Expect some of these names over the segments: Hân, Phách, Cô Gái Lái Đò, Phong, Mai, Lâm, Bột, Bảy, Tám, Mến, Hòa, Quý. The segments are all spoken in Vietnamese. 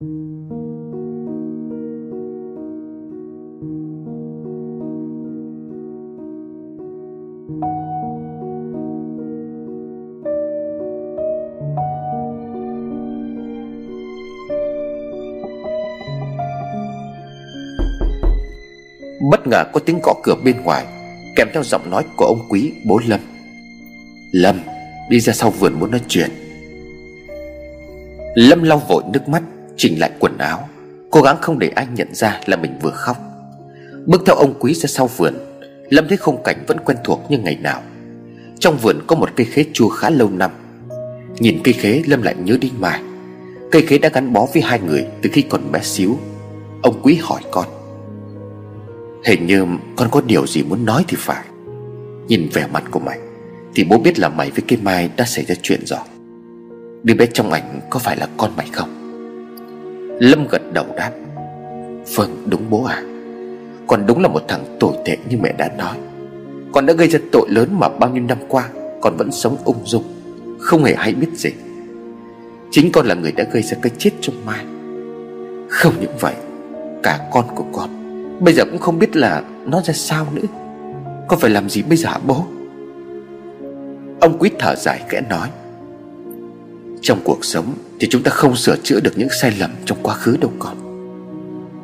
Bất ngờ có tiếng gõ cửa bên ngoài, kèm theo giọng nói của ông Quý, bố Lâm. Lâm, đi ra sau vườn muốn nói chuyện. Lâm lau vội nước mắt, chỉnh lại quần áo, cố gắng không để anh nhận ra là mình vừa khóc. Bước theo ông Quý ra sau vườn, Lâm thấy khung cảnh vẫn quen thuộc như ngày nào. Trong vườn có một cây khế chua khá lâu năm. Nhìn cây khế, Lâm lại nhớ đến Mai. Cây khế đã gắn bó với hai người từ khi còn bé xíu. Ông Quý hỏi con. Hình như con có điều gì muốn nói thì phải. Nhìn vẻ mặt của mày thì bố biết là mày với cái Mai đã xảy ra chuyện rồi. Đứa bé trong ảnh có phải là con mày không? Lâm gật đầu đáp. Vâng, đúng bố ạ. Con đúng là một thằng tồi tệ như mẹ đã nói. Con đã gây ra tội lớn mà bao nhiêu năm qua con vẫn sống ung dung, không hề hay biết gì. Chính con là người đã gây ra cái chết cho Mai. Không những vậy, cả con của con bây giờ cũng không biết là nó ra sao nữa. Con phải làm gì bây giờ hả bố? Ông Quý thở dài khẽ nói. Trong cuộc sống thì chúng ta không sửa chữa được những sai lầm trong quá khứ đâu con.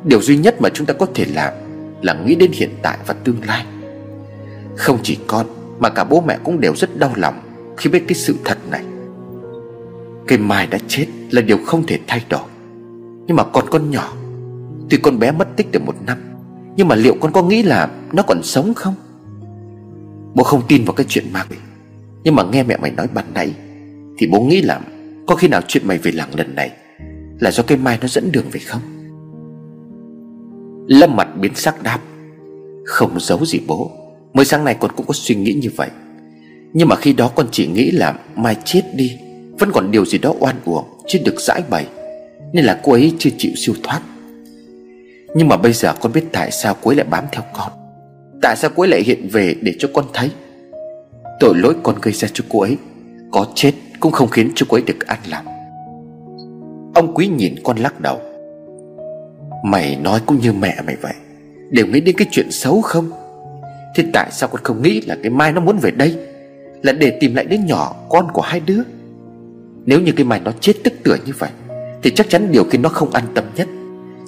Điều duy nhất mà chúng ta có thể làm là nghĩ đến hiện tại và tương lai. Không chỉ con mà cả bố mẹ cũng đều rất đau lòng khi biết cái sự thật này. Cái Mai đã chết là điều không thể thay đổi. Nhưng mà còn con nhỏ, tuy con bé mất tích được 1 năm, nhưng mà liệu con có nghĩ là nó còn sống không? Bố không tin vào cái chuyện ma quỷ, nhưng mà nghe mẹ mày nói ban nãy thì bố nghĩ là có khi nào chuyện mày về làng lần này là do cái Mai nó dẫn đường về không? Lâm mặt biến sắc đáp. Không giấu gì bố, mới sáng nay con cũng có suy nghĩ như vậy. Nhưng mà khi đó con chỉ nghĩ là Mai chết đi vẫn còn điều gì đó oan uổng chưa được giải bày, nên là cô ấy chưa chịu siêu thoát. Nhưng mà bây giờ con biết tại sao cô ấy lại bám theo con, tại sao cô ấy lại hiện về để cho con thấy. Tội lỗi con gây ra cho cô ấy, có chết cũng không khiến cho cô ấy được an lòng. Ông Quý nhìn con lắc đầu. Mày nói cũng như mẹ mày vậy, đều nghĩ đến cái chuyện xấu không? Thế tại sao con không nghĩ là cái Mai nó muốn về đây là để tìm lại đứa nhỏ con của hai đứa? Nếu như cái Mai nó chết tức tưởi như vậy thì chắc chắn điều khiến nó không an tâm nhất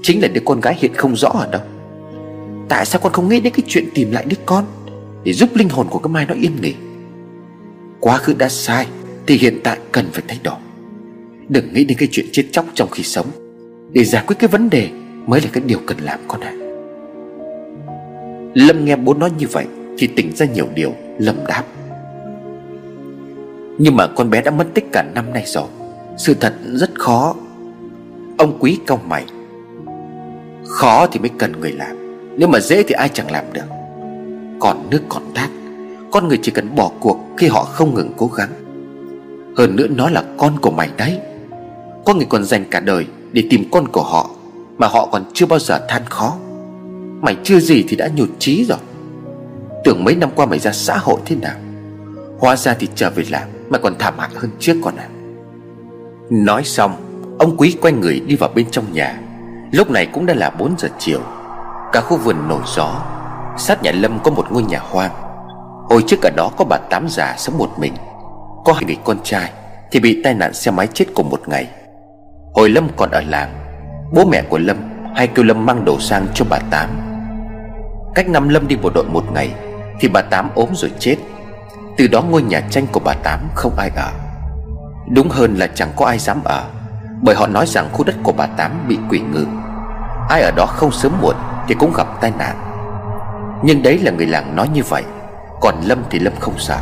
chính là đứa con gái hiện không rõ ở đâu. Tại sao con không nghĩ đến cái chuyện tìm lại đứa con để giúp linh hồn của cái Mai nó yên nghỉ? Quá khứ đã sai thì hiện tại cần phải thay đổi. Đừng nghĩ đến cái chuyện chết chóc trong khi sống. Để giải quyết cái vấn đề mới là cái điều cần làm con ạ. Lâm nghe bố nói như vậy thì tỉnh ra nhiều điều. Lâm đáp. Nhưng mà con bé đã mất tích cả 5 nay rồi, sự thật rất khó. Ông Quý cau mày. Khó thì mới cần người làm, nếu mà dễ thì ai chẳng làm được. Còn nước còn tát, con người chỉ cần bỏ cuộc khi họ không ngừng cố gắng. Hơn nữa nó là con của mày đấy. Có người còn dành cả đời để tìm con của họ mà họ còn chưa bao giờ than khó. Mày chưa gì thì đã nhụt chí rồi. Tưởng mấy năm qua mày ra xã hội thế nào, hóa ra thì trở về làm mày còn thảm hại hơn trước còn à. Nói xong, ông Quý quay người đi vào bên trong nhà. Lúc này cũng đã là 4 giờ chiều. Cả khu vườn nổi gió. Sát nhà Lâm có một ngôi nhà hoang. Hồi trước ở đó có bà Tám già sống một mình, có 2 người con trai thì bị tai nạn xe máy chết cùng một ngày. Hồi Lâm còn ở làng, bố mẹ của Lâm hay kêu Lâm mang đồ sang cho bà Tám. Cách năm Lâm đi bộ đội 1 ngày thì bà Tám ốm rồi chết. Từ đó ngôi nhà tranh của bà Tám không ai ở. Đúng hơn là chẳng có ai dám ở, bởi họ nói rằng khu đất của bà Tám bị quỷ ngự, ai ở đó không sớm muộn thì cũng gặp tai nạn. Nhưng đấy là người làng nói như vậy, còn Lâm thì Lâm không sợ.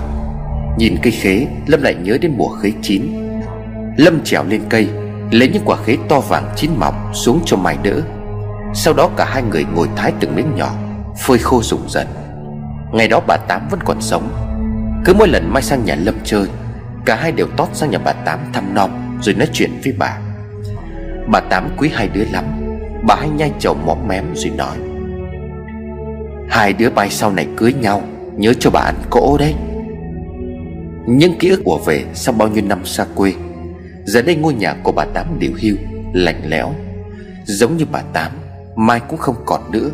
Nhìn cây khế, Lâm lại nhớ đến mùa khế chín. Lâm trèo lên cây, lấy những quả khế to vàng chín mọng xuống cho Mai đỡ. Sau đó cả hai người ngồi thái từng miếng nhỏ, phơi khô dùng dần. Ngày đó bà Tám vẫn còn sống. Cứ mỗi lần Mai sang nhà Lâm chơi, cả hai đều tót sang nhà bà Tám thăm nom rồi nói chuyện với bà. Bà Tám quý hai đứa lắm. Bà hay nhai trầu mõm mém rồi nói: hai đứa bay sau này cưới nhau, nhớ cho bà ăn cỗ đấy. Những ký ức ùa về sau bao nhiêu năm xa quê. Giờ đây ngôi nhà của bà Tám điều hiu, lạnh lẽo, Giống như bà Tám, Mai cũng không còn nữa.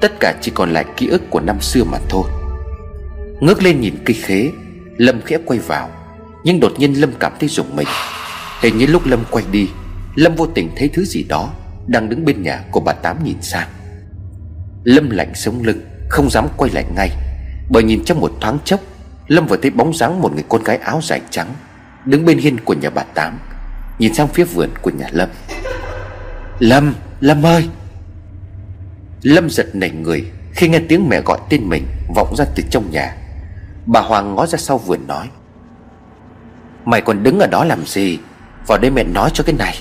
Tất cả chỉ còn lại ký ức của năm xưa mà thôi. Ngước lên nhìn cây khế, Lâm khẽ quay vào. Nhưng đột nhiên Lâm cảm thấy rùng mình. Hình như lúc Lâm quay đi, Lâm vô tình thấy thứ gì đó đang đứng bên nhà của bà Tám nhìn sang. Lâm lạnh sống lưng, không dám quay lại ngay. Bởi nhìn trong một thoáng chốc, Lâm vừa thấy bóng dáng một người con gái áo dài trắng đứng bên hiên của nhà bà Tám, nhìn sang phía vườn của nhà Lâm. Lâm ơi! Lâm giật nảy người khi nghe tiếng mẹ gọi tên mình vọng ra từ trong nhà. Bà Hoàng ngó ra sau vườn nói: Mày còn đứng ở đó làm gì? Vào đây mẹ nói cho cái này.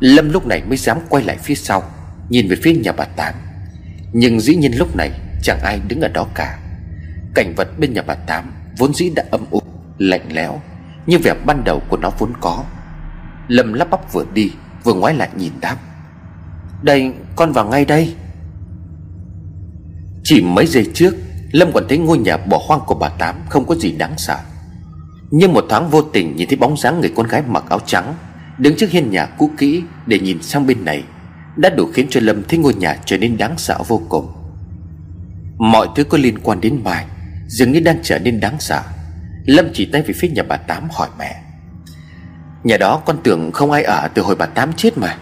Lâm lúc này mới dám quay lại phía sau, nhìn về phía nhà bà Tám. Nhưng dĩ nhiên lúc này chẳng ai đứng ở đó cả. Cảnh vật bên nhà bà Tám vốn dĩ đã âm u, lạnh lẽo như vẻ ban đầu của nó vốn có. Lâm lắp bắp vừa đi vừa ngoái lại nhìn đáp: Đây, con vào ngay đây. Chỉ mấy giây trước, Lâm còn thấy ngôi nhà bỏ hoang của bà Tám không có gì đáng sợ. Nhưng một thoáng vô tình nhìn thấy bóng dáng người con gái mặc áo trắng đứng trước hiên nhà cũ kỹ để nhìn sang bên này đã đủ khiến cho Lâm thấy ngôi nhà trở nên đáng sợ vô cùng. Mọi thứ có liên quan đến Mai dường như đang trở nên đáng sợ. Lâm chỉ tay về phía nhà bà Tám hỏi mẹ: Nhà đó con tưởng không ai ở từ hồi bà Tám chết mà.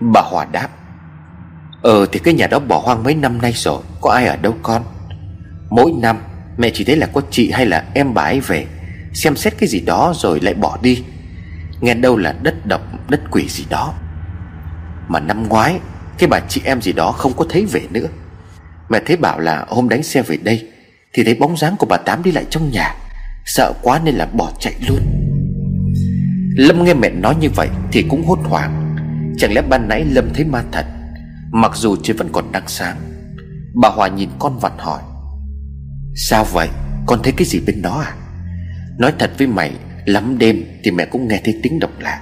Bà Hòa đáp: Thì cái nhà đó bỏ hoang mấy năm nay rồi, có ai ở đâu con. Mỗi năm mẹ chỉ thấy là có chị hay là em bà ấy về xem xét cái gì đó rồi lại bỏ đi. Nghe đâu là đất độc, đất quỷ gì đó. Mà năm ngoái cái bà chị em gì đó không có thấy về nữa. Mẹ thấy bảo là hôm đánh xe về đây thì thấy bóng dáng của bà Tám đi lại trong nhà, sợ quá nên là bỏ chạy luôn. Lâm nghe mẹ nói như vậy thì cũng hốt hoảng. Chẳng lẽ ban nãy Lâm thấy ma thật? Mặc dù trời vẫn còn đang sáng. Bà Hòa nhìn con vặn hỏi: Sao vậy? Con thấy cái gì bên đó à? Nói thật với mày, lắm đêm thì mẹ cũng nghe thấy tiếng động lạ.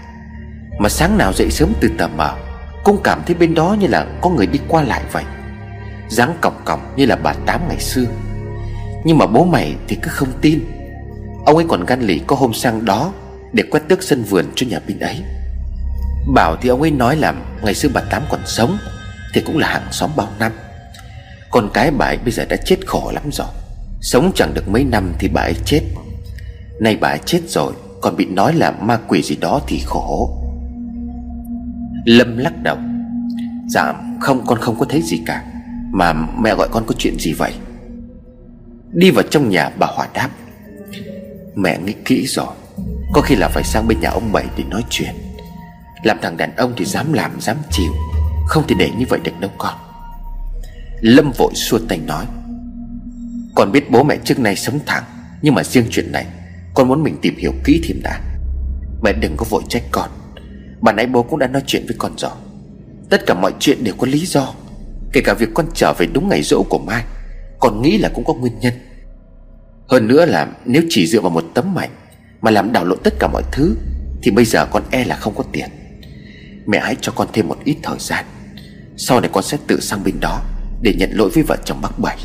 Mà sáng nào dậy sớm từ tờ mờ cũng cảm thấy bên đó như là có người đi qua lại vậy. Dáng còng còng như là bà Tám ngày xưa. Nhưng mà bố mày thì cứ không tin. Ông ấy còn gan lì có hôm sang đó để quét tước sân vườn cho nhà bên ấy. Bảo thì ông ấy nói là ngày xưa bà Tám còn sống thì cũng là hàng xóm bao năm. Con cái bà ấy bây giờ đã chết khổ lắm rồi. Sống chẳng được mấy năm thì bà ấy chết. Nay bà ấy chết rồi còn bị nói là ma quỷ gì đó thì khổ. Lâm lắc đầu: Dạ không, con không có thấy gì cả. Mà mẹ gọi con có chuyện gì vậy? Đi vào trong nhà, bà Hòa đáp: Mẹ nghĩ kỹ rồi, có khi là phải sang bên nhà ông Bảy để nói chuyện. Làm thằng đàn ông thì dám làm dám chịu, không thể để như vậy được đâu con. Lâm vội xua tay nói: Con biết bố mẹ trước nay sống thẳng, nhưng mà riêng chuyện này con muốn mình tìm hiểu kỹ thêm đã. Mẹ đừng có vội trách con. Bà nãy bố cũng đã nói chuyện với con rồi. Tất cả mọi chuyện đều có lý do. Kể cả việc con trở về đúng ngày giỗ của Mai, con nghĩ là cũng có nguyên nhân. Hơn nữa là nếu chỉ dựa vào một tấm ảnh mà làm đảo lộn tất cả mọi thứ thì bây giờ con e là không có tiền. Mẹ hãy cho con thêm một ít thời gian. Sau này con sẽ tự sang bên đó để nhận lỗi với vợ chồng bác Bảy.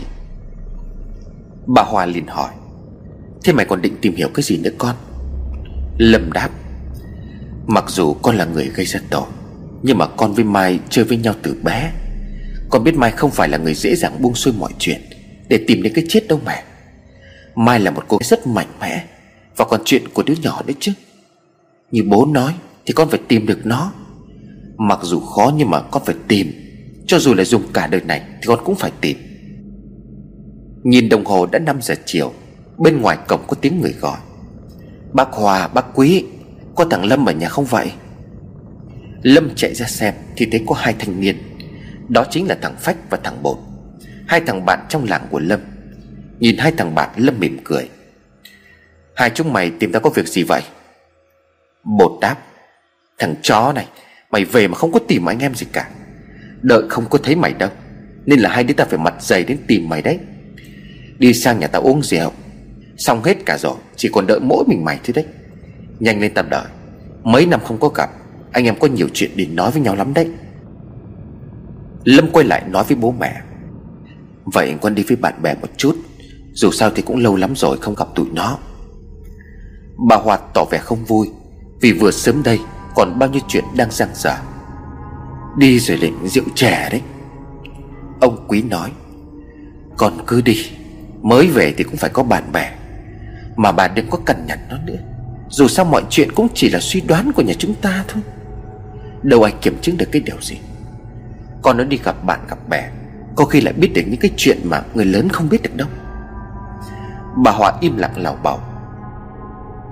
Bà Hòa liền hỏi: Thế mày còn định tìm hiểu cái gì nữa con? Lâm đáp: Mặc dù con là người gây ra tội, nhưng mà con với Mai chơi với nhau từ bé. Con biết Mai không phải là người dễ dàng buông xuôi mọi chuyện để tìm đến cái chết đâu mẹ. Mai là một cô rất mạnh mẽ, và còn chuyện của đứa nhỏ đấy chứ. Như bố nói thì con phải tìm được nó. Mặc dù khó nhưng mà con phải tìm. Cho dù là dùng cả đời này thì con cũng phải tìm. Nhìn đồng hồ đã 5 giờ chiều. Bên ngoài cổng có tiếng người gọi: Bác Hòa, bác Quý, có thằng Lâm ở nhà không vậy? Lâm chạy ra xem thì thấy có hai thanh niên. Đó chính là thằng Phách và thằng Bột, hai thằng bạn trong làng của Lâm. Nhìn hai thằng bạn, Lâm mỉm cười: Hai chúng mày tìm tao có việc gì vậy? Bột đáp: Thằng chó này, mày về mà không có tìm anh em gì cả. Đợi không có thấy mày đâu, nên là hai đứa ta phải mặt dày đến tìm mày đấy. Đi sang nhà tao uống rượu, xong hết cả rồi, chỉ còn đợi mỗi mình mày thế đấy. Nhanh lên tao đợi. Mấy năm không có gặp, anh em có nhiều chuyện để nói với nhau lắm đấy. Lâm quay lại nói với bố mẹ: Vậy con đi với bạn bè một chút, dù sao thì cũng lâu lắm rồi không gặp tụi nó. Bà Hoạt tỏ vẻ không vui vì vừa sớm đây còn bao nhiêu chuyện đang dang dở. đi rồi định rượu chè đấy. Ông Quý nói, con cứ đi, mới về thì cũng phải có bạn bè, mà bà đừng có cằn nhằn nó nữa. Dù sao mọi chuyện cũng chỉ là suy đoán của nhà chúng ta thôi, đâu ai kiểm chứng được cái điều gì. Con nó đi gặp bạn gặp bè, có khi lại biết được những cái chuyện mà người lớn không biết được đâu. Bà Hòa im lặng lảo bảo,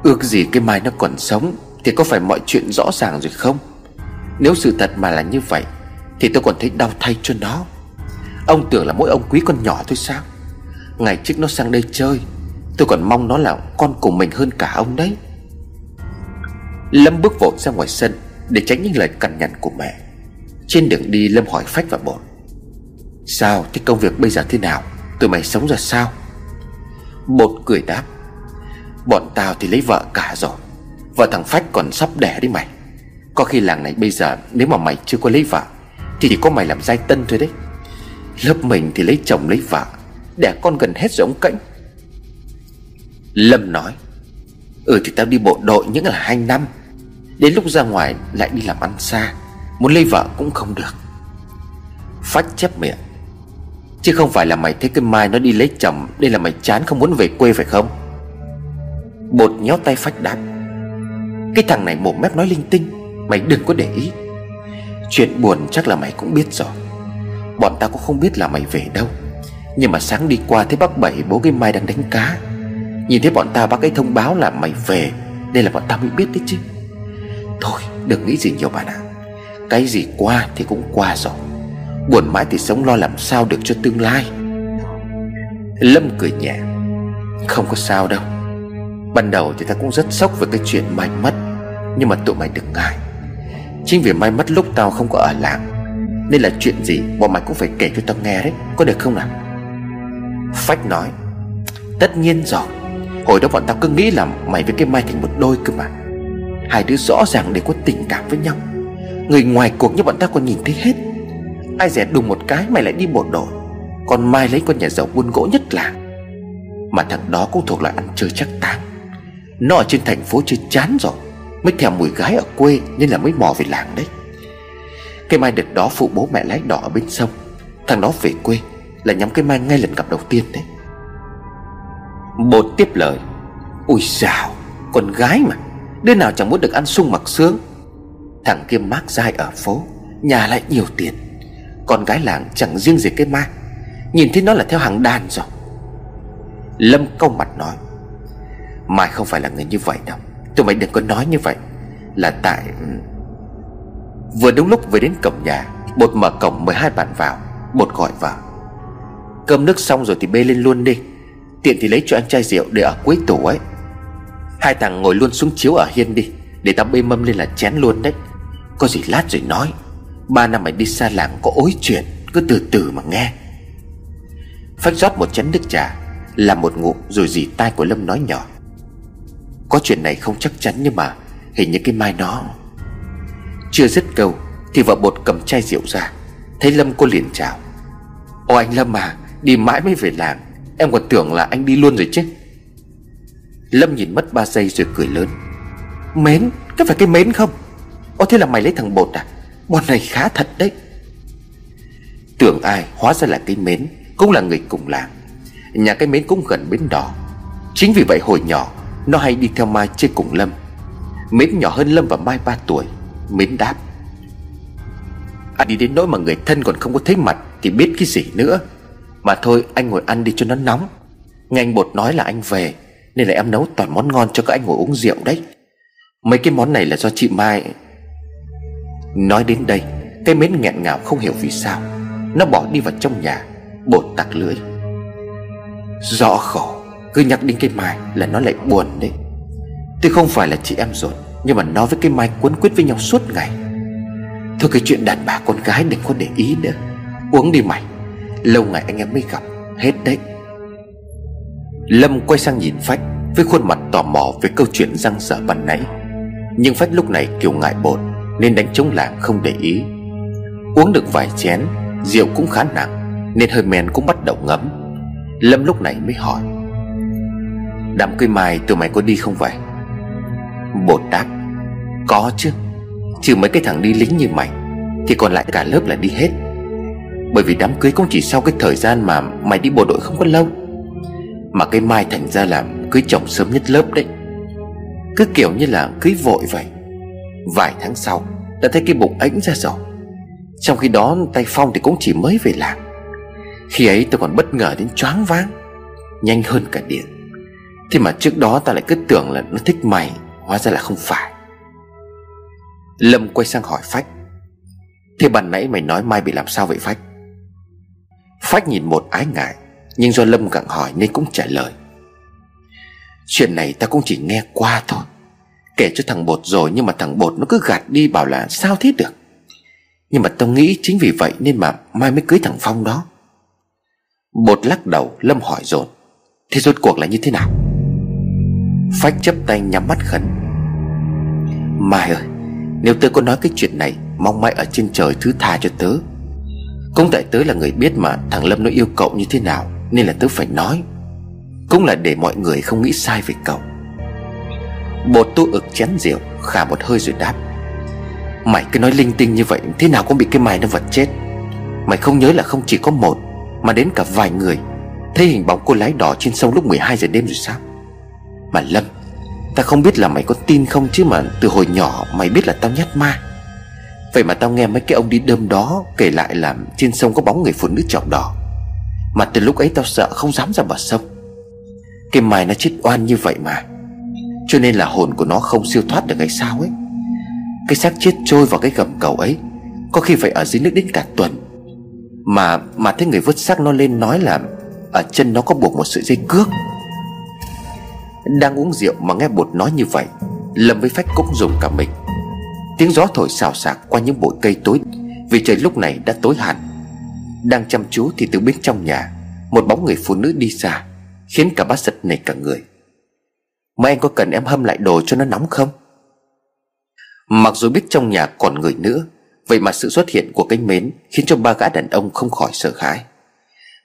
ước gì cái Mai nó còn sống thì có phải mọi chuyện rõ ràng rồi không? Nếu sự thật mà là như vậy thì tôi còn thấy đau thay cho nó. Ông tưởng là mỗi ông Quý con nhỏ thôi sao? Ngày trước nó sang đây chơi, tôi còn mong nó là con của mình hơn cả ông đấy. Lâm bước vội ra ngoài sân để tránh những lời cằn nhằn của mẹ. Trên đường đi, Lâm hỏi Phách và Bột, sao thế công việc bây giờ thế nào? Tụi mày sống ra sao? Bột cười đáp, bọn tao thì lấy vợ cả rồi, vợ thằng Phách còn sắp đẻ đấy mày. Có khi làng này bây giờ nếu mà mày chưa có lấy vợ thì chỉ có mày làm giai tân thôi đấy. Lớp mình thì lấy chồng lấy vợ, đẻ con gần hết rồi ông cãnh. Lâm nói, thì tao đi bộ đội những là 2 năm, đến lúc ra ngoài lại đi làm ăn xa, muốn lấy vợ cũng không được. Phách chép miệng, chứ không phải là mày thấy cái Mai nó đi lấy chồng nên là mày chán không muốn về quê phải không? Bột nhéo tay Phách đáp, cái thằng này mồm mép nói linh tinh, mày đừng có để ý. Chuyện buồn chắc là mày cũng biết rồi, bọn tao cũng không biết là mày về đâu, nhưng mà sáng đi qua thấy bác Bảy bố cái Mai đang đánh cá. Nhìn thấy bọn tao bác ấy thông báo là mày về nên là bọn tao mới biết đấy chứ. Thôi đừng nghĩ gì nhiều bạn ạ, cái gì qua thì cũng qua rồi, buồn mãi thì sống lo làm sao được cho tương lai. Lâm cười nhẹ, không có sao đâu. Ban đầu thì tao cũng rất sốc về cái chuyện Mai mất, nhưng mà tụi mày đừng ngại. Chính vì Mai mất lúc tao không có ở làng nên là chuyện gì bọn mày cũng phải kể cho tao nghe đấy, có được không nào? Phách nói, tất nhiên rồi, hồi đó bọn tao cứ nghĩ là mày với cái Mai thành một đôi cơ mà. Hai đứa rõ ràng để có tình cảm với nhau, người ngoài cuộc như bọn tao còn nhìn thấy hết. Ai dè đùng một cái mày lại đi bộ đội, còn Mai lấy con nhà giàu buôn gỗ nhất làng. Mà thằng đó cũng thuộc loại ăn chơi trác táng, nó ở trên thành phố chơi chán rồi, mới thèm mùi gái ở quê nên là mới mò về làng đấy. Cái Mai đợt đó phụ bố mẹ lái đỏ ở bên sông, thằng đó về quê là nhắm cái Mai ngay lần gặp đầu tiên đấy. Bột tiếp lời, ui dào, con gái mà, đứa nào chẳng muốn được ăn sung mặc sướng. Thằng kia mác dai ở phố, nhà lại nhiều tiền, con gái làng chẳng riêng gì cái Mai, nhìn thấy nó là theo hàng đàn rồi. Lâm cau mặt nói, Mai không phải là người như vậy đâu, tụi mày đừng có nói như vậy. Là tại vừa đúng lúc về đến cổng nhà, Bột mở cổng mời hai bạn vào. Bột gọi vào, cơm nước xong rồi thì bê lên luôn đi, tiện thì lấy cho anh chai rượu để ở cuối tủ ấy. Hai thằng ngồi luôn xuống chiếu ở hiên đi, để tao bê mâm lên là chén luôn đấy. Có gì lát rồi nói, 3 năm mày đi xa làng có ối chuyện, cứ từ từ mà nghe. Phách rót một chén nước trà, làm một ngụm rồi dì tai của Lâm nói nhỏ, có chuyện này không chắc chắn nhưng mà hình như cái Mai nó. Chưa dứt câu thì vợ Bột cầm chai rượu ra, thấy Lâm cô liền chào, ô anh Lâm à, đi mãi mới về làng, em còn tưởng là anh đi luôn rồi chứ. Lâm nhìn mất 3 giây rồi cười lớn, Mến, có phải cái Mến không? Ô thế là mày lấy thằng Bột à? Bọn này khá thật đấy. Tưởng ai hóa ra là cái Mến, cũng là người cùng làng. Nhà cái Mến cũng gần bến đỏ, chính vì vậy hồi nhỏ nó hay đi theo Mai chơi cùng Lâm. Mến nhỏ hơn Lâm và Mai 3 tuổi. Mến đáp, anh đi đến nỗi mà người thân còn không có thấy mặt thì biết cái gì nữa. Mà thôi anh ngồi ăn đi cho nó nóng. Nghe anh Bột nói là anh về nên là em nấu toàn món ngon cho các anh ngồi uống rượu đấy. Mấy cái món này là do chị Mai. Nói đến đây cái Mến nghẹn ngào không hiểu vì sao, nó bỏ đi vào trong nhà. Bột tặc lưỡi, rõ khổ, cứ nhắc đến cái Mai là nó lại buồn đấy. Tuy không phải là chị em ruột, nhưng mà nó với cái Mai cuốn quýt với nhau suốt ngày. Thôi cái chuyện đàn bà con gái đừng có để ý nữa, uống đi mày, lâu ngày anh em mới gặp hết đấy. Lâm quay sang nhìn Phách với khuôn mặt tò mò về câu chuyện răng dở ban nãy, nhưng Phách lúc này kiều ngại Bột nên đánh trống lảng không để ý. Uống được vài chén rượu cũng khá nặng nên hơi men cũng bắt đầu ngấm. Lâm lúc này mới hỏi, đám cưới Mai tụi mày có đi không vậy? Bột đáp, có chứ, trừ mấy cái thằng đi lính như mày, thì còn lại cả lớp là đi hết. Bởi vì đám cưới cũng chỉ sau cái thời gian mà mày đi bộ đội không có lâu, mà cái Mai thành ra là cưới chồng sớm nhất lớp đấy. Cứ kiểu như là cưới vội vậy. Vài tháng sau đã thấy cái bụng ếnh ra rồi. Trong khi đó tay Phong thì cũng chỉ mới về làm. Khi ấy tôi còn bất ngờ đến choáng váng, nhanh hơn cả điện. Thế mà trước đó ta lại cứ tưởng là nó thích mày, hóa ra là không phải. Lâm quay sang hỏi Phách: thế bàn nãy mày nói Mai bị làm sao vậy Phách? Phách nhìn một ái ngại, nhưng do Lâm gặng hỏi nên cũng trả lời: chuyện này ta cũng chỉ nghe qua thôi, kể cho thằng Bột rồi, nhưng mà thằng Bột nó cứ gạt đi bảo là sao thế được. Nhưng mà tao nghĩ chính vì vậy nên mà Mai mới cưới thằng Phong đó. Bột lắc đầu. Lâm hỏi dồn: thế rốt cuộc là như thế nào? Phách chắp tay nhắm mắt khấn: Mai ơi, nếu tớ có nói cái chuyện này, mong Mai ở trên trời thứ tha cho tớ. Cũng tại tớ là người biết mà thằng Lâm nó yêu cậu như thế nào, nên là tớ phải nói, cũng là để mọi người không nghĩ sai về cậu. Bột tu ực chén rượu, khả một hơi rồi đáp: mày cứ nói linh tinh như vậy, thế nào cũng bị cái Mai nó vật chết. Mày không nhớ là không chỉ có một, mà đến cả vài người thấy hình bóng cô lái đỏ trên sông lúc 12 giờ đêm rồi sao? Mà Lâm, ta không biết là mày có tin không, chứ mà từ hồi nhỏ mày biết là tao nhát ma. Vậy mà tao nghe mấy cái ông đi đơm đó kể lại là trên sông có bóng người phụ nữ trọc đỏ. Mà từ lúc ấy tao sợ không dám ra bờ sông. Cái Mai nó chết oan như vậy mà, cho nên là hồn của nó không siêu thoát được hay sao ấy. Cái xác chết trôi vào cái gầm cầu ấy, có khi phải ở dưới nước đến cả tuần. Mà thấy người vớt xác nó lên nói là ở chân nó có buộc một sợi dây cước. Đang uống rượu mà nghe Bột nói như vậy, Lâm với Phách cũng rùng cả mình. Tiếng gió thổi xào xạc qua những bụi cây tối, vì trời lúc này đã tối hẳn. Đang chăm chú thì từ bên trong nhà, một bóng người phụ nữ đi ra, khiến cả bác giật nảy cả người. Mà anh có cần em hâm lại đồ cho nó nóng không? Mặc dù biết trong nhà còn người nữa, vậy mà sự xuất hiện của cái Mến khiến cho ba gã đàn ông không khỏi sợ hãi.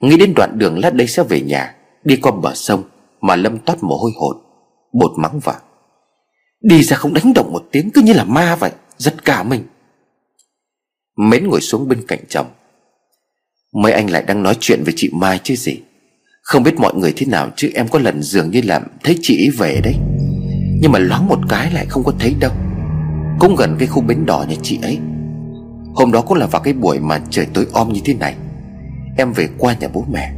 Nghĩ đến đoạn đường lát đây sẽ về nhà, đi qua bờ sông mà Lâm toát mồ hôi hột. Bột mắng vào: đi ra không đánh động một tiếng, cứ như là ma vậy, giật cả mình. Mến ngồi xuống bên cạnh chồng: mấy anh lại đang nói chuyện về chị Mai chứ gì. Không biết mọi người thế nào chứ em có lần dường như là thấy chị ý về đấy, nhưng mà loáng một cái lại không có thấy đâu. Cũng gần cái khu bến đỏ nhà chị ấy. Hôm đó cũng là vào cái buổi mà trời tối om như thế này, em về qua nhà bố mẹ,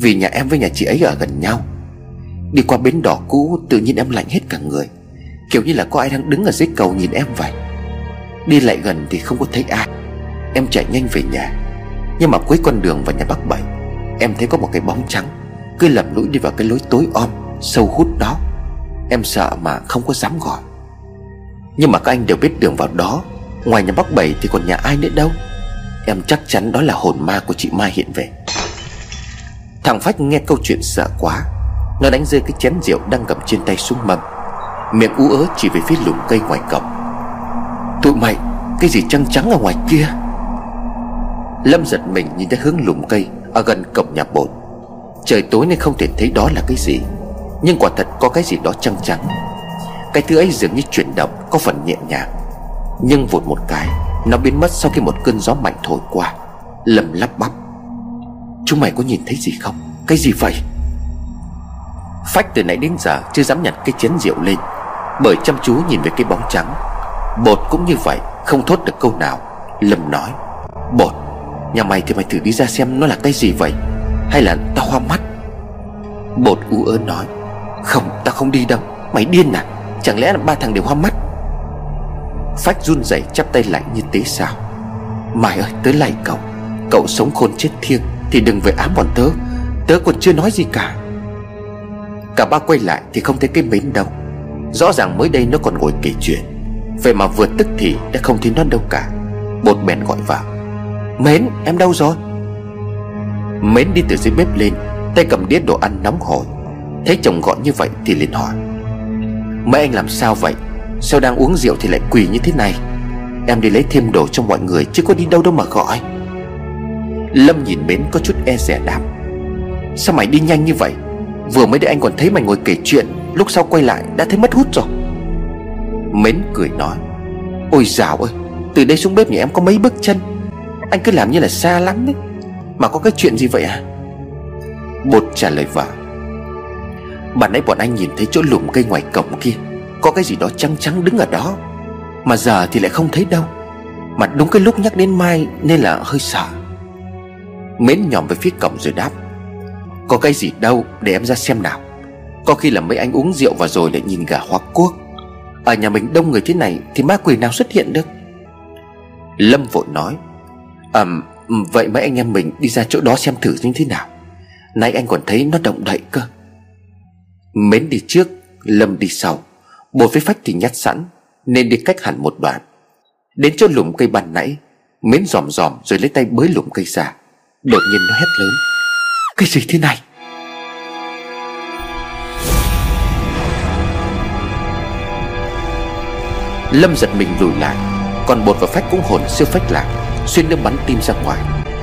vì nhà em với nhà chị ấy ở gần nhau. Đi qua bến đỏ cũ tự nhiên em lạnh hết cả người, kiểu như là có ai đang đứng ở dưới cầu nhìn em vậy. Đi lại gần thì không có thấy ai, em chạy nhanh về nhà. Nhưng mà cuối con đường vào nhà bác Bảy, em thấy có một cái bóng trắng cứ lầm lũi đi vào cái lối tối om sâu hút đó. Em sợ mà không có dám gọi. Nhưng mà các anh đều biết đường vào đó, ngoài nhà bác Bảy thì còn nhà ai nữa đâu. Em chắc chắn đó là hồn ma của chị Mai hiện về. Thằng Phách nghe câu chuyện sợ quá, nó đánh rơi cái chén rượu đang cầm trên tay xuống mâm, miệng ú ớ chỉ về phía lùm cây ngoài cổng: tụi mày, cái gì trăng trắng ở ngoài kia? Lâm giật mình nhìn ra hướng lùm cây ở gần cổng nhà Bột. Trời tối nên không thể thấy đó là cái gì, nhưng quả thật có cái gì đó trăng trắng. Cái thứ ấy dường như chuyển động, có phần nhẹ nhàng, nhưng vụt một cái nó biến mất sau khi một cơn gió mạnh thổi qua. Lâm lắp bắp: chúng mày có nhìn thấy gì không? Cái gì vậy? Phách từ nãy đến giờ chưa dám nhặt cái chén rượu lên, bởi chăm chú nhìn về cái bóng trắng. Bột cũng như vậy, không thốt được câu nào. Lâm nói: Bột, nhà mày thì mày thử đi ra xem nó là cái gì vậy, hay là tao hoa mắt? Bột ú ớ nói: không, tao không đi đâu. Mày điên à? Chẳng lẽ là ba thằng đều hoa mắt? Phách run rẩy chắp tay lạnh như tế sao: Mai ơi, tớ lạy cậu, cậu sống khôn chết thiêng thì đừng về ám bọn tớ. Tớ còn chưa nói gì cả. Cả ba quay lại thì không thấy cái Mến đâu. Rõ ràng mới đây nó còn ngồi kể chuyện, vậy mà vừa tức thì đã không thấy nó đâu cả. Bột bèn gọi vào: Mến, em đâu rồi? Mến đi từ dưới bếp lên, tay cầm đĩa đồ ăn nóng hổi. Thấy chồng gọi như vậy thì liền hỏi: mấy anh làm sao vậy? Sao đang uống rượu thì lại quỳ như thế này? Em đi lấy thêm đồ cho mọi người, chứ có đi đâu đâu mà gọi. Lâm nhìn Mến có chút e dè đáp: sao mày đi nhanh như vậy? Vừa mới để anh còn thấy mày ngồi kể chuyện, lúc sau quay lại đã thấy mất hút rồi. Mến cười nói: ôi dào ơi, Từ đây xuống bếp nhà em có mấy bước chân. Anh cứ làm như là xa lắm đấy. Mà có cái chuyện gì vậy à? Bột trả lời vợ. Bạn nãy bọn anh nhìn thấy chỗ lùm cây ngoài cổng kia có cái gì đó trắng trắng đứng ở đó, mà giờ thì lại không thấy đâu. Mà đúng cái lúc nhắc đến Mai nên là hơi sợ. Mến nhòm về phía cổng rồi đáp. Có cái gì đâu, để em ra xem nào. Có khi là mấy anh uống rượu vào rồi lại nhìn gà hoặc cuốc. Ở nhà mình đông người thế này thì ma quỷ nào xuất hiện được. Lâm vội nói. Vậy mấy anh em mình đi ra chỗ đó xem thử như thế nào. Nãy anh còn thấy nó động đậy cơ. Mến đi trước, Lâm đi sau. Bột với Phách thì nhát sẵn nên đi cách hẳn một đoạn. Đến chỗ lùm cây ban nãy, Mến dòm dòm rồi lấy tay bới lùm cây ra. Đột nhiên nó hét lớn. Cái gì thế này? Lâm giật mình lùi lại. Còn Bột và Phách cũng hồn siêu phách lạc, xuyên nước bắn tim ra ngoài.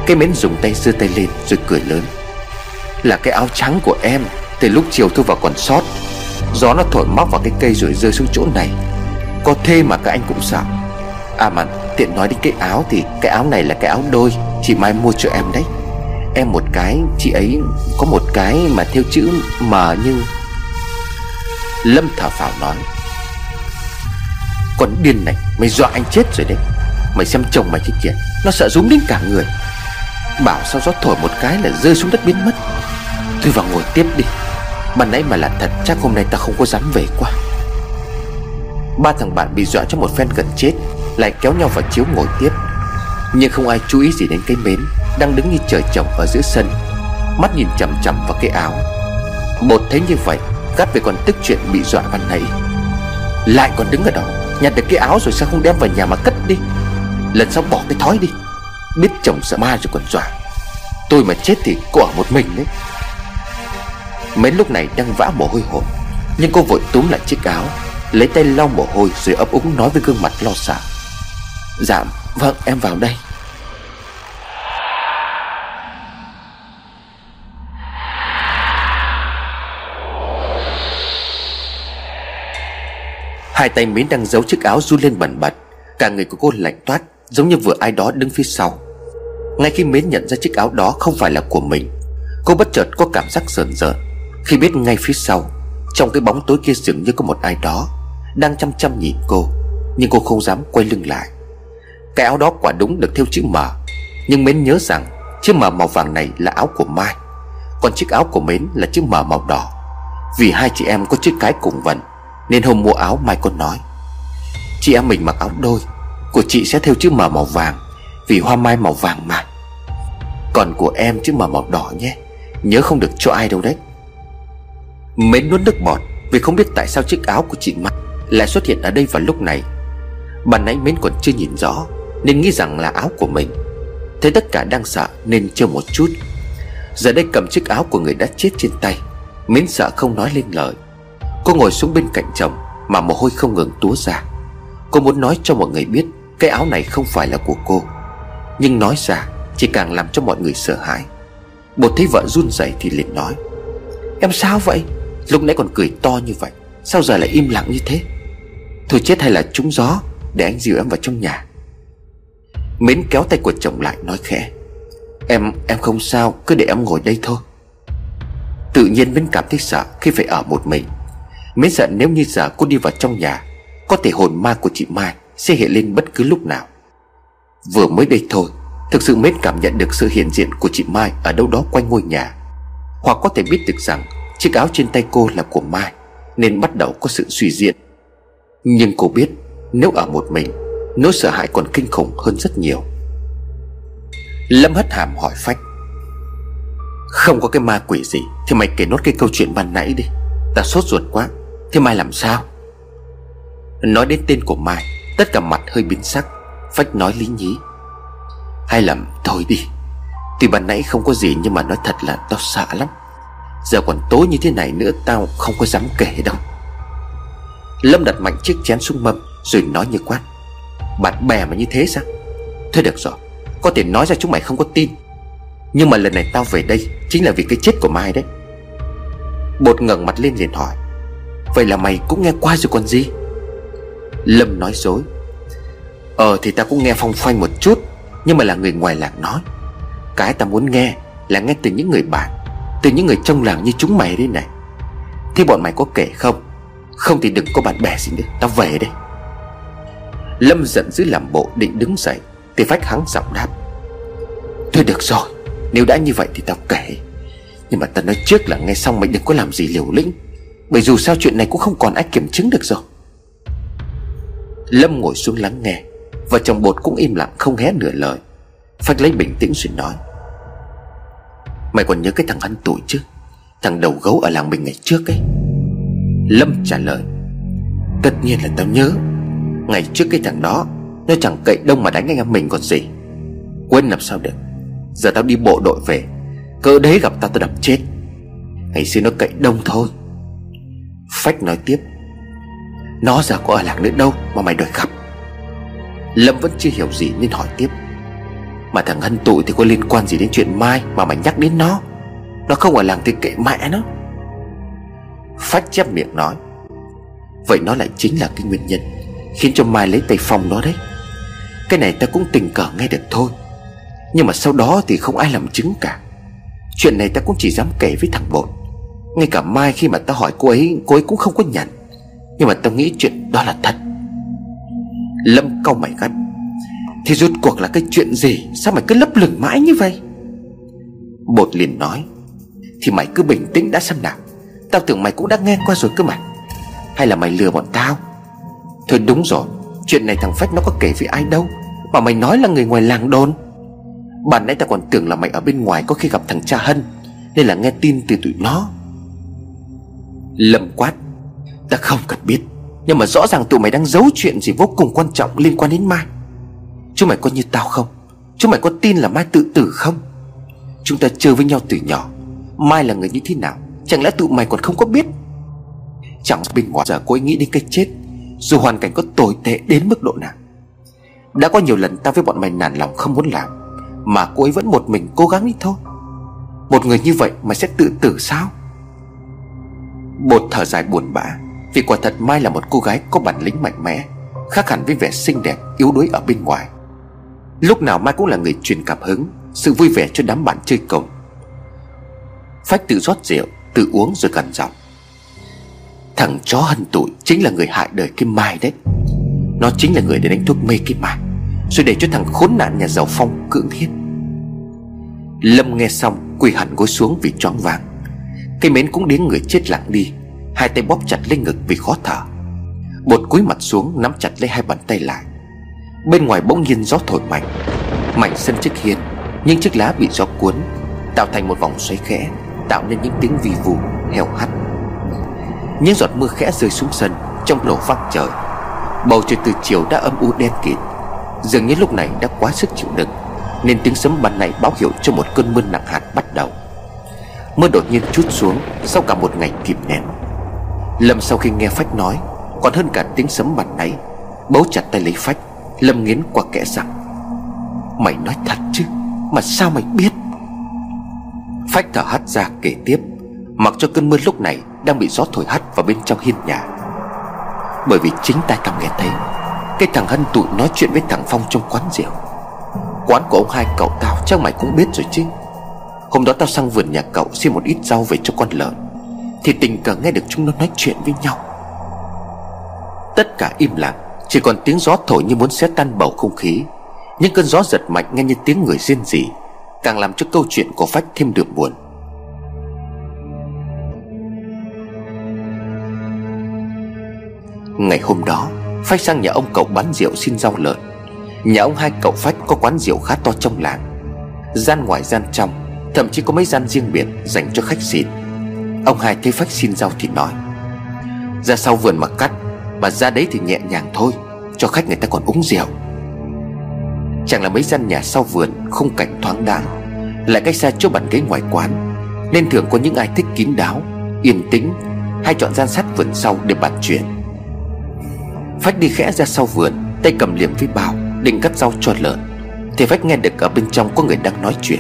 Cái Mến dùng tay giơ tay lên rồi cười lớn. Là cái áo trắng của em từ lúc chiều thu vào còn sót. Gió nó thổi móc vào cái cây rồi rơi xuống chỗ này. Có thế mà các anh cũng sợ. À mà tiện nói đến cái áo thì cái áo này là cái áo đôi chị Mai mua cho em đấy. Em một cái, chị ấy có một cái mà theo chữ M như... Lâm thở phào nói. Con điên này, mày dọa anh chết rồi đấy. Mày xem chồng mày thế kìa, nó sợ rúm đến cả người. Bảo sao gió thổi một cái là rơi xuống đất biến mất. Thôi vào ngồi tiếp đi. Ban nãy mà là thật chắc hôm nay ta không có dám về qua. Ba thằng bạn bị dọa cho một phen gần chết lại kéo nhau vào chiếu ngồi tiếp. Nhưng không ai chú ý gì đến cái Mến đang đứng như trời trồng ở giữa sân, mắt nhìn chằm chằm vào cái áo. Bột thấy như vậy gắt về còn tức chuyện bị dọa ban nãy. Lại còn đứng ở đó, nhặt được cái áo rồi sao không đem vào nhà mà cất đi. Lần sau bỏ cái thói đi. Biết chồng sợ ma rồi còn dọa. Tôi mà chết thì cô ở một mình đấy. Mến lúc này đang vã mồ hôi hột, nhưng cô vội túm lại chiếc áo, lấy tay lau mồ hôi rồi ấp úng nói với gương mặt lo sợ. Dạ vâng, em vào đây. Hai tay Mến đang giấu chiếc áo run lên bần bật. Cả người của cô lạnh toát, giống như vừa ai đó đứng phía sau. Ngay khi Mến nhận ra chiếc áo đó không phải là của mình, cô bất chợt có cảm giác rờn rợn khi biết ngay phía sau, trong cái bóng tối kia dường như có một ai đó đang chăm chăm nhìn cô. Nhưng cô không dám quay lưng lại. Cái áo đó quả đúng được thêu chữ M, nhưng Mến nhớ rằng chiếc M màu vàng này là áo của Mai, còn chiếc áo của Mến là chiếc M màu đỏ. Vì hai chị em có chiếc cái cùng vần nên hôm mua áo Mai còn nói chị em mình mặc áo đôi, của chị sẽ thêu chữ M màu vàng vì hoa mai màu vàng mà, còn của em chữ M màu đỏ nhé. Nhớ không được cho ai đâu đấy. Mến nuốt nước bọt vì không biết tại sao chiếc áo của chị Mai lại xuất hiện ở đây vào lúc này. Ban nãy Mến còn chưa nhìn rõ nên nghĩ rằng là áo của mình. Thấy tất cả đang sợ nên trêu một chút. Giờ đây cầm chiếc áo của người đã chết trên tay, Mến sợ không nói lên lời. Cô ngồi xuống bên cạnh chồng mà mồ hôi không ngừng túa ra. Cô muốn nói cho mọi người biết cái áo này không phải là của cô, nhưng nói ra chỉ càng làm cho mọi người sợ hãi. Bột thấy vợ run rẩy thì liền nói. Em sao vậy? Lúc nãy còn cười to như vậy, sao giờ lại im lặng như thế? Thôi chết hay là trúng gió, để anh dìu em vào trong nhà. Mến kéo tay của chồng lại nói khẽ. Em không sao, cứ để em ngồi đây thôi. Tự nhiên Mến cảm thấy sợ khi phải ở một mình. Mến sợ nếu như giờ cô đi vào trong nhà, có thể hồn ma của chị Mai sẽ hiện lên bất cứ lúc nào. Vừa mới đây thôi, thực sự Mến cảm nhận được sự hiện diện của chị Mai ở đâu đó quanh ngôi nhà. Hoặc có thể biết được rằng chiếc áo trên tay cô là của Mai, nên bắt đầu có sự suy diễn. Nhưng cô biết nếu ở một mình, nỗi sợ hãi còn kinh khủng hơn rất nhiều. Lâm hất hàm hỏi Phách. Không có cái ma quỷ gì thì mày kể nốt cái câu chuyện ban nãy đi. Ta sốt ruột quá. Thế Mai làm sao? Nói đến tên của Mai, tất cả mặt hơi biến sắc. Phách nói lý nhí. Hay lầm thôi đi. Tuy ban nãy không có gì nhưng mà nói thật là tao sợ lắm. Giờ còn tối như thế này nữa tao không có dám kể đâu. Lâm đặt mạnh chiếc chén xuống mâm rồi nói như quát. Bạn bè mà như thế sao? Thôi được rồi, có thể nói ra chúng mày không có tin. Nhưng mà lần này tao về đây chính là vì cái chết của Mai đấy. Bột ngẩng mặt lên liền hỏi. Vậy là mày cũng nghe qua rồi còn gì? Lâm nói dối. thì ta cũng nghe phong phanh một chút, nhưng mà là người ngoài làng nói. Cái ta muốn nghe là nghe từ những người bạn, từ những người trong làng như chúng mày đây này. Thế bọn mày có kể không? Không thì đừng có bạn bè gì nữa, tao về đây. Lâm giận dữ làm bộ định đứng dậy thì Phách hắng giọng đáp: Thôi được rồi, nếu đã như vậy thì tao kể. Nhưng mà tao nói trước là nghe xong mày đừng có làm gì liều lĩnh, bởi dù sao chuyện này cũng không còn ai kiểm chứng được rồi. Lâm ngồi xuống lắng nghe, vợ chồng Bột cũng im lặng không hé nửa lời. Phách lấy bình tĩnh rồi nói: Mày còn nhớ cái thằng ăn tuổi chứ? Thằng đầu gấu ở làng mình ngày trước ấy. Lâm trả lời: Tất nhiên là tao nhớ. Ngày trước cái thằng đó nó chẳng cậy đông mà đánh anh em mình còn gì. Quên làm sao được. Giờ tao đi bộ đội về, cỡ đấy gặp tao đập chết. Ngày xưa nó cậy đông thôi. Phách nói tiếp: Nó giờ có ở làng nữa đâu mà mày đòi gặp. Lâm vẫn chưa hiểu gì nên hỏi tiếp: Mà thằng Hân tụi thì có liên quan gì đến chuyện Mai mà mày nhắc đến nó? Nó không ở làng thì kệ mẹ nó. Phách chép miệng nói: Vậy nó lại chính là cái nguyên nhân khiến cho Mai lấy tay Phong nó đấy. Cái này ta cũng tình cờ nghe được thôi, nhưng mà sau đó thì không ai làm chứng cả. Chuyện này ta cũng chỉ dám kể với thằng Bột. Ngay cả Mai khi mà ta hỏi cô ấy cũng không có nhận. Nhưng mà ta nghĩ chuyện đó là thật. Lâm cau mày gắt: Thì rốt cuộc là cái chuyện gì? Sao mày cứ lấp lửng mãi như vậy? Bột liền nói: Thì mày cứ bình tĩnh đã xem nào. Tao tưởng mày cũng đã nghe qua rồi cơ mà. Hay là mày lừa bọn tao? Thôi đúng rồi, chuyện này thằng Phách nó có kể với ai đâu mà mày nói là người ngoài làng đồn. Bạn nãy tao còn tưởng là mày ở bên ngoài có khi gặp thằng cha Hân, nên là nghe tin từ tụi nó. Lâm quát: Ta không cần biết. Nhưng mà rõ ràng tụi mày đang giấu chuyện gì vô cùng quan trọng liên quan đến Mai. Chúng mày có như tao không? Chúng mày có tin là Mai tự tử không? Chúng ta chơi với nhau từ nhỏ, Mai là người như thế nào chẳng lẽ tụi mày còn không có biết? Chẳng bên ngoài giờ cô ấy nghĩ đến cái chết, dù hoàn cảnh có tồi tệ đến mức độ nào. Đã có nhiều lần tao với bọn mày nản lòng không muốn làm, mà cô ấy vẫn một mình cố gắng đi thôi. Một người như vậy mà sẽ tự tử sao? Bột thở dài buồn bã, vì quả thật Mai là một cô gái có bản lĩnh mạnh mẽ, khác hẳn với vẻ xinh đẹp yếu đuối ở bên ngoài. Lúc nào Mai cũng là người truyền cảm hứng, sự vui vẻ cho đám bạn chơi cùng. Phách tự rót rượu, tự uống rồi gằn giọng: Thằng chó Hân tụi chính là người hại đời cái Mai đấy. Nó chính là người để đánh thuốc mê cái Mai, rồi để cho thằng khốn nạn nhà giàu Phong cưỡng hiếp. Lâm nghe xong quỳ hẳn gối xuống vì choáng váng. Cái Mến cũng đến người chết lặng đi, hai tay bóp chặt lên ngực vì khó thở. Bột cúi mặt xuống nắm chặt lấy hai bàn tay lại. Bên ngoài bỗng nhiên gió thổi mạnh. Mảnh sân trước hiên, những chiếc lá bị gió cuốn tạo thành một vòng xoáy khẽ, tạo nên những tiếng vi vu heo hắt. Những giọt mưa khẽ rơi xuống sân, trong nổ vang trời. Bầu trời từ chiều đã âm u đen kịt, dường như lúc này đã quá sức chịu đựng, nên tiếng sấm ban nãy báo hiệu cho một cơn mưa nặng hạt bắt đầu. Mưa đột nhiên trút xuống sau cả một ngày kìm nén. Lâm sau khi nghe Phách nói, còn hơn cả tiếng sấm ban nãy, bấu chặt tay lấy Phách. Lâm nghiến qua kẽ răng: Mày nói thật chứ? Mà sao mày biết? Phách thở hắt ra kể tiếp, mặc cho cơn mưa lúc này đang bị gió thổi hắt vào bên trong hiên nhà. Bởi vì chính tai tao nghe thấy cái thằng Hân tụi nói chuyện với thằng Phong trong quán rượu. Quán của ông hai cậu tao chắc mày cũng biết rồi chứ. Hôm đó tao sang vườn nhà cậu xin một ít rau về cho con lợn, thì tình cờ nghe được chúng nó nói chuyện với nhau. Tất cả im lặng, chỉ còn tiếng gió thổi như muốn xé tan bầu không khí. Những cơn gió giật mạnh nghe như tiếng người rên rỉ, càng làm cho câu chuyện của Phách thêm đượm buồn. Ngày hôm đó, Phách sang nhà ông cậu bán rượu xin rau lợn. Nhà ông hai cậu Phách có quán rượu khá to trong làng, gian ngoài gian trong, thậm chí có mấy gian riêng biệt dành cho khách xịn. Ông hai thấy Phách xin rau thì nói: Ra sau vườn mà cắt, mà ra đấy thì nhẹ nhàng thôi, cho khách người ta còn uống rượu. Chẳng là mấy gian nhà sau vườn khung cảnh thoáng đãng, lại cách xa chỗ bàn ghế ngoài quán, nên thường có những ai thích kín đáo, yên tĩnh hay chọn gian sát vườn sau để bàn chuyện. Phách đi khẽ ra sau vườn, tay cầm liềm với bao định cắt rau cho lợn, thì Phách nghe được ở bên trong có người đang nói chuyện.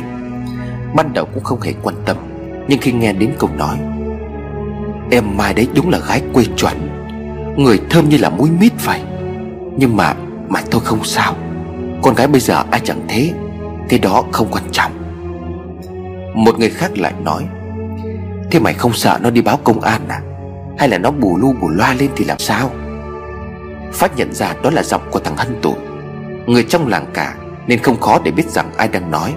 Ban đầu cũng không hề quan tâm, nhưng khi nghe đến câu nói "Em Mai đấy đúng là gái quê chuẩn, người thơm như là múi mít vậy", nhưng mà Mà tôi không sao. Con gái bây giờ ai chẳng thế. Thế đó không quan trọng. Một người khác lại nói, thế mày không sợ nó đi báo công an à? Hay là nó bù loa lên thì làm sao? Phát nhận ra đó là giọng của thằng Hân tụi, người trong làng cả, nên không khó để biết rằng ai đang nói.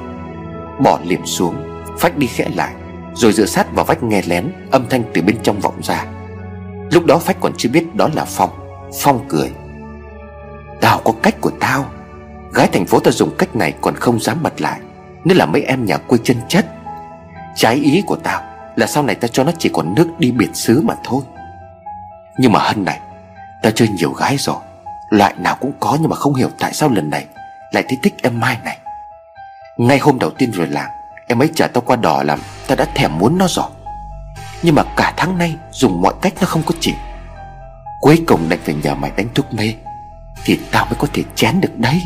Bỏ liềm xuống, Phách đi khẽ lại, rồi dựa sát vào vách nghe lén âm thanh từ bên trong vọng ra. Lúc đó Phách còn chưa biết đó là Phong. Phong cười, tao có cách của tao. Gái thành phố tao dùng cách này còn không dám bật lại, nên là mấy em nhà quê chân chất. Trái ý của tao là sau này tao cho nó chỉ còn nước đi biệt xứ mà thôi. Nhưng mà Hân này, tao chơi nhiều gái rồi, loại nào cũng có, nhưng mà không hiểu tại sao lần này lại thấy thích em Mai này. Ngay hôm đầu tiên rồi làm, em ấy chở tao qua đò làm, tao đã thèm muốn nó rồi. Nhưng mà cả tháng nay dùng mọi cách nó không có chịu. Cuối cùng đành phải nhờ mày đánh thuốc mê thì tao mới có thể chén được đấy.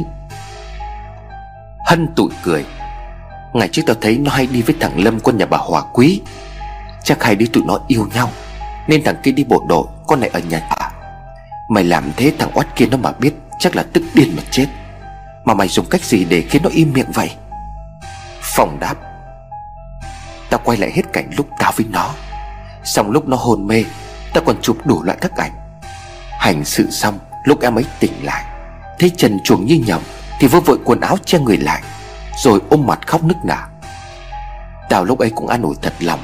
Hân tụi cười, ngày trước tao thấy nó hay đi với thằng Lâm con nhà bà Hòa Quý. Chắc hai đứa tụi nó yêu nhau, nên thằng kia đi bộ đội, con này ở nhà trọ. Mày làm thế thằng oát kia nó mà biết chắc là tức điên mà chết. Mà mày dùng cách gì để khiến nó im miệng vậy? Phong đáp, tao quay lại hết cảnh lúc tao với nó. Xong lúc nó hôn mê, tao còn chụp đủ loại các ảnh. Hành sự xong, lúc em ấy tỉnh lại, thấy trần chuồng như nhầm, thì vớ vội quần áo che người lại, rồi ôm mặt khóc nức nở. Tao lúc ấy cũng an ủi thật lòng,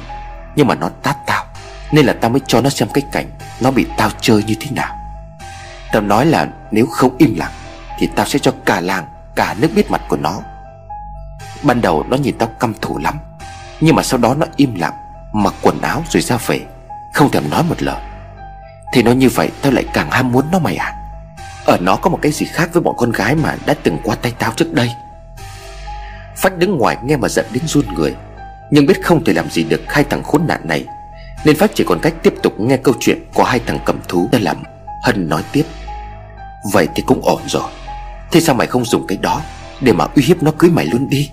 nhưng mà nó tát tao, nên là tao mới cho nó xem cái cảnh nó bị tao chơi như thế nào. Tao nói là nếu không im lặng thì tao sẽ cho cả làng cả nước biết mặt của nó. Ban đầu nó nhìn tao căm thù lắm, nhưng mà sau đó nó im lặng, mặc quần áo rồi ra về, không thèm nói một lời. Thì nó như vậy tao lại càng ham muốn nó mày ạ. Ở nó có một cái gì khác với bọn con gái mà đã từng qua tay tao trước đây. Phách đứng ngoài nghe mà giận đến run người, nhưng biết không thể làm gì được hai thằng khốn nạn này, nên Phách chỉ còn cách tiếp tục nghe câu chuyện của hai thằng cầm thú đã làm. Hân nói tiếp, vậy thì cũng ổn rồi. Thế sao mày không dùng cái đó để mà uy hiếp nó cưới mày luôn đi?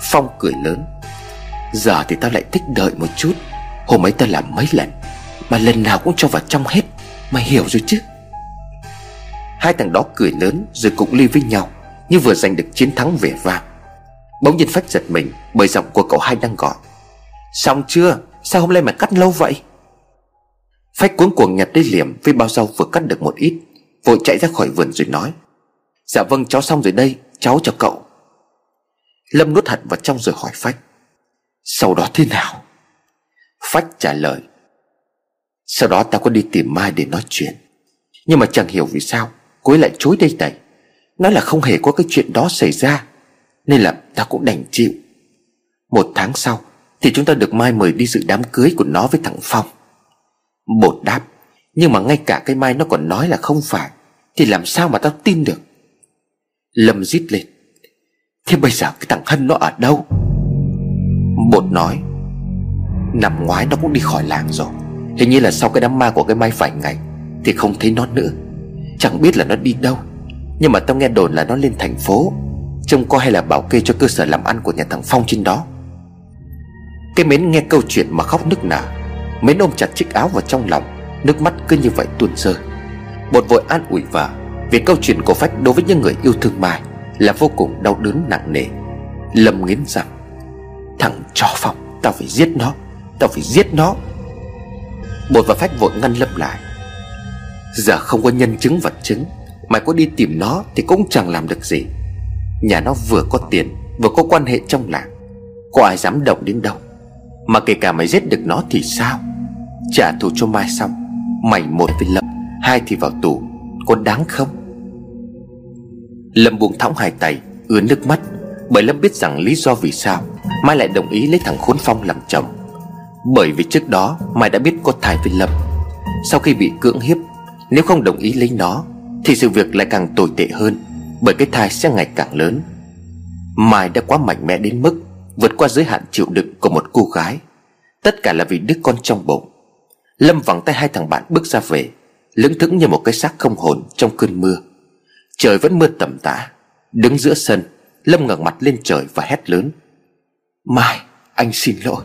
Phong cười lớn, giờ thì tao lại thích đợi một chút. Hôm ấy tao làm mấy lần, mà lần nào cũng cho vào trong hết, mày hiểu rồi chứ? Hai thằng đó cười lớn rồi cụng ly với nhau, như vừa giành được chiến thắng vẻ vang. Bỗng nhiên Phách giật mình bởi giọng của cậu hai đang gọi, xong chưa? Sao hôm nay mày cắt lâu vậy? Phách cuống cuồng nhặt lấy liềm với bao rau vừa cắt được một ít, vội chạy ra khỏi vườn rồi nói, dạ vâng cháu xong rồi đây, cháu chào cậu. Lâm nuốt hạt vào trong rồi hỏi Phách, sau đó thế nào? Phách trả lời, sau đó tao có đi tìm Mai để nói chuyện, nhưng mà chẳng hiểu vì sao cô ấy lại chối đây này, nói là không hề có cái chuyện đó xảy ra, nên là tao cũng đành chịu. Một tháng sau thì chúng ta được Mai mời đi dự đám cưới của nó với thằng Phong. Bột đáp, nhưng mà ngay cả cái Mai nó còn nói là không phải, thì làm sao mà tao tin được? Lâm rít lên, thế bây giờ cái thằng Hân nó ở đâu? Bột nói, năm ngoái nó cũng đi khỏi làng rồi, hình như là sau cái đám ma của cái Mai vài ngày thì không thấy nó nữa. Chẳng biết là nó đi đâu, nhưng mà tao nghe đồn là nó lên thành phố trông coi hay là bảo kê cho cơ sở làm ăn của nhà thằng Phong trên đó. Cái Mến nghe câu chuyện mà khóc nức nở. Mến ôm chặt chiếc áo vào trong lòng, nước mắt cứ như vậy tuôn rơi. Bột vội an ủi vợ vì câu chuyện của Phách đối với những người yêu thương Mai là vô cùng đau đớn nặng nề. Lâm nghiến răng, thằng chó Phong, tao phải giết nó, tao phải giết nó. Bột và Phách vội ngăn Lâm lại, giờ không có nhân chứng vật chứng, mày có đi tìm nó thì cũng chẳng làm được gì. Nhà nó vừa có tiền vừa có quan hệ trong làng, có ai dám động đến đâu. Mà kể cả mày giết được nó thì sao? Trả thù cho Mai xong, mày một với Lâm, hai thì vào tù, có đáng không? Lâm buông thõng hai tay, ứa nước mắt, bởi Lâm biết rằng lý do vì sao Mai lại đồng ý lấy thằng khốn Phong làm chồng. Bởi vì trước đó Mai đã biết có thai với Lâm, sau khi bị cưỡng hiếp, nếu không đồng ý lấy nó thì sự việc lại càng tồi tệ hơn, bởi cái thai sẽ ngày càng lớn. Mai đã quá mạnh mẽ đến mức vượt qua giới hạn chịu đựng của một cô gái, tất cả là vì đứa con trong bụng. Lâm vắng tay hai thằng bạn bước ra về, lững thững như một cái xác không hồn trong cơn mưa. Trời vẫn mưa tầm tã. Đứng giữa sân, Lâm ngẩng mặt lên trời và hét lớn, Mai, anh xin lỗi.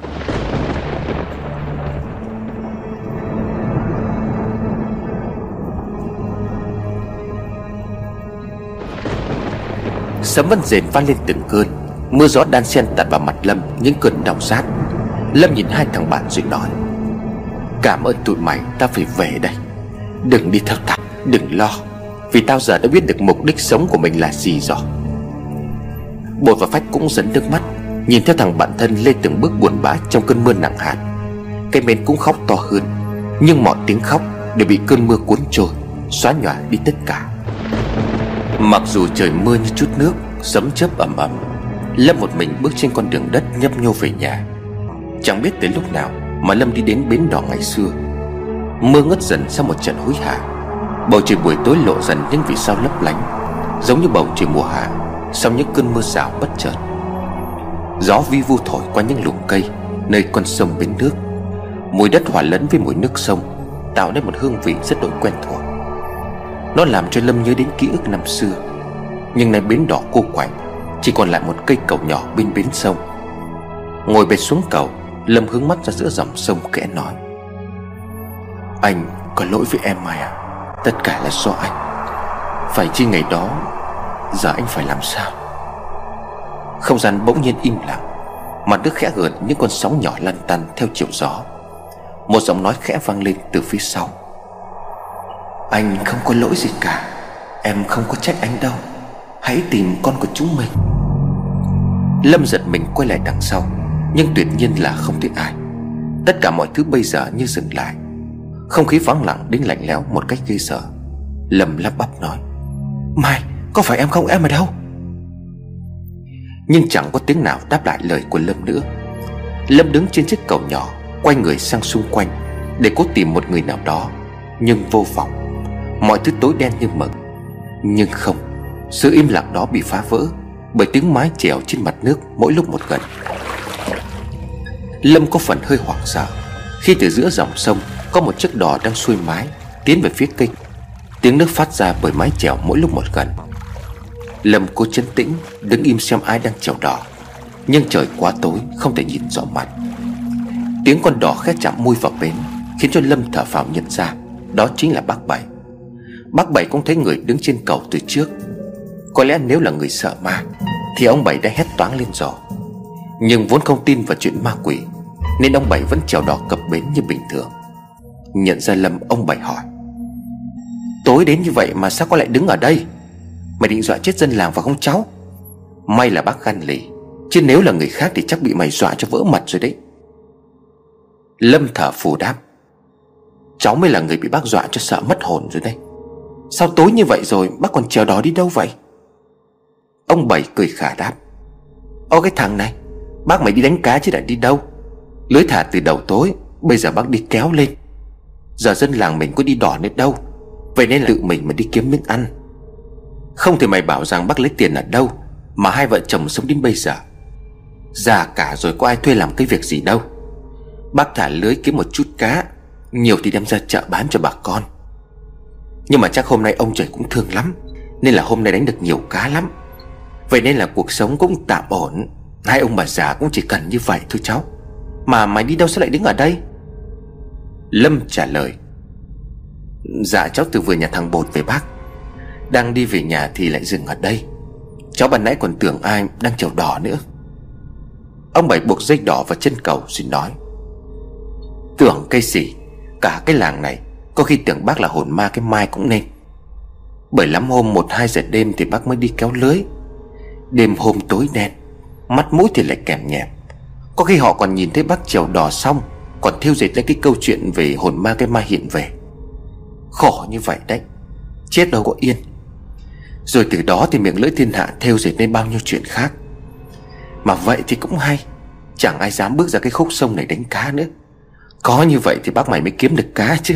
sấm vẫn rền vang lên từng cơn, mưa gió đan xen tạt vào mặt Lâm những cơn đau rát. Lâm nhìn hai thằng bạn rồi nói: cảm ơn tụi mày, tao phải về đây. Đừng đi theo tao, đừng lo, vì tao giờ đã biết được mục đích sống của mình là gì rồi. Bột và Phách cũng rớt nước mắt nhìn theo thằng bạn thân lê từng bước buồn bã trong cơn mưa nặng hạt. Cái Mến cũng khóc to hơn, nhưng mọi tiếng khóc đều bị cơn mưa cuốn trôi, xóa nhòa đi tất cả. Mặc dù trời mưa như chút nước, sấm chớp ầm ầm, Lâm một mình bước trên con đường đất nhấp nhô về nhà. Chẳng biết tới lúc nào mà Lâm đi đến bến đỏ ngày xưa. Mưa ngớt dần sau một trận hối hả. Bầu trời buổi tối lộ dần những vì sao lấp lánh, giống như bầu trời mùa hạ sau những cơn mưa rào bất chợt. Gió vi vu thổi qua những lùm cây nơi con sông bến nước. Mùi đất hòa lẫn với mùi nước sông tạo nên một hương vị rất đỗi quen thuộc. Nó làm cho Lâm nhớ đến ký ức năm xưa. Nhưng nay bến đỏ cô quạnh, chỉ còn lại một cây cầu nhỏ bên bến sông. Ngồi bệt xuống cầu, Lâm hướng mắt ra giữa dòng sông khẽ nói: anh có lỗi với em Mai à, tất cả là do anh. Phải chi ngày đó, giờ anh phải làm sao? Không gian bỗng nhiên im lặng, mặt nước khẽ gợn những con sóng nhỏ lăn tăn theo chiều gió. Một giọng nói khẽ vang lên từ phía sau: anh không có lỗi gì cả, em không có trách anh đâu, hãy tìm con của chúng mình. Lâm giật mình quay lại đằng sau, nhưng tuyệt nhiên là không thấy ai. Tất cả mọi thứ bây giờ như dừng lại, không khí vắng lặng đến lạnh lẽo một cách ghê sợ. Lâm lắp bắp nói: Mai, có phải em không? Em ở đâu? Nhưng chẳng có tiếng nào đáp lại lời của Lâm nữa. Lâm đứng trên chiếc cầu nhỏ, quay người sang xung quanh để cố tìm một người nào đó, nhưng vô vọng. Mọi thứ tối đen như mực. Nhưng không, sự im lặng đó bị phá vỡ bởi tiếng mái chèo trên mặt nước mỗi lúc một gần. Lâm có phần hơi hoảng sợ khi từ giữa dòng sông có một chiếc đò đang xuôi mái tiến về phía kênh. Tiếng nước phát ra bởi mái chèo mỗi lúc một gần. Lâm cố trấn tĩnh đứng im xem ai đang chèo đò, nhưng trời quá tối không thể nhìn rõ mặt. Tiếng con đò khẽ chạm môi vào bến khiến cho Lâm thở phào nhận ra đó chính là bác Bảy. Bác Bảy cũng thấy người đứng trên cầu từ trước. Có lẽ nếu là người sợ ma thì ông Bảy đã hét toáng lên rồi. Nhưng vốn không tin vào chuyện ma quỷ nên ông Bảy vẫn chèo đò cập bến như bình thường. Nhận ra Lâm, ông Bảy hỏi: tối đến như vậy mà sao con lại đứng ở đây? Mày định dọa chết dân làng phải không cháu? May là bác gan lì, chứ nếu là người khác thì chắc bị mày dọa cho vỡ mặt rồi đấy. Lâm thở phù đáp: cháu mới là người bị bác dọa cho sợ mất hồn rồi đây. Sao tối như vậy rồi bác còn chèo đò đi đâu vậy? Ông Bảy cười khả đáp: ô cái thằng này, bác mày đi đánh cá chứ đã đi đâu. Lưới thả từ đầu tối, bây giờ bác đi kéo lên. Giờ dân làng mình có đi đò nữa đâu, vậy nên là tự mình mà đi kiếm miếng ăn. Không thì mày bảo rằng bác lấy tiền ở đâu mà hai vợ chồng sống đến bây giờ. Già cả rồi có ai thuê làm cái việc gì đâu. Bác thả lưới kiếm một chút cá, nhiều thì đem ra chợ bán cho bà con. Nhưng mà chắc hôm nay ông trời cũng thương lắm, nên là hôm nay đánh được nhiều cá lắm. Vậy nên là cuộc sống cũng tạm ổn. Hai ông bà già cũng chỉ cần như vậy thôi cháu. Mà mày đi đâu sao lại đứng ở đây? Lâm trả lời: dạ cháu từ vừa nhà thằng Bột về bác, đang đi về nhà thì lại dừng ở đây. Cháu ban nãy còn tưởng ai đang chèo đò nữa. Ông Bảy buộc dây đỏ vào chân cầu rồi nói: tưởng cái gì, cả cái làng này có khi tưởng bác là hồn ma cái Mai cũng nên. Bởi lắm hôm 1-2 giờ đêm thì bác mới đi kéo lưới. Đêm hôm tối đen, mắt mũi thì lại kèm nhẹp. Có khi họ còn nhìn thấy bác chèo đò xong còn thêu dệt lên cái câu chuyện về hồn ma cái Mai hiện về. Khổ như vậy đấy, chết đâu có yên. Rồi từ đó thì miệng lưỡi thiên hạ thêu dệt lên bao nhiêu chuyện khác. Mà vậy thì cũng hay, chẳng ai dám bước ra cái khúc sông này đánh cá nữa. Có như vậy thì bác mày mới kiếm được cá chứ.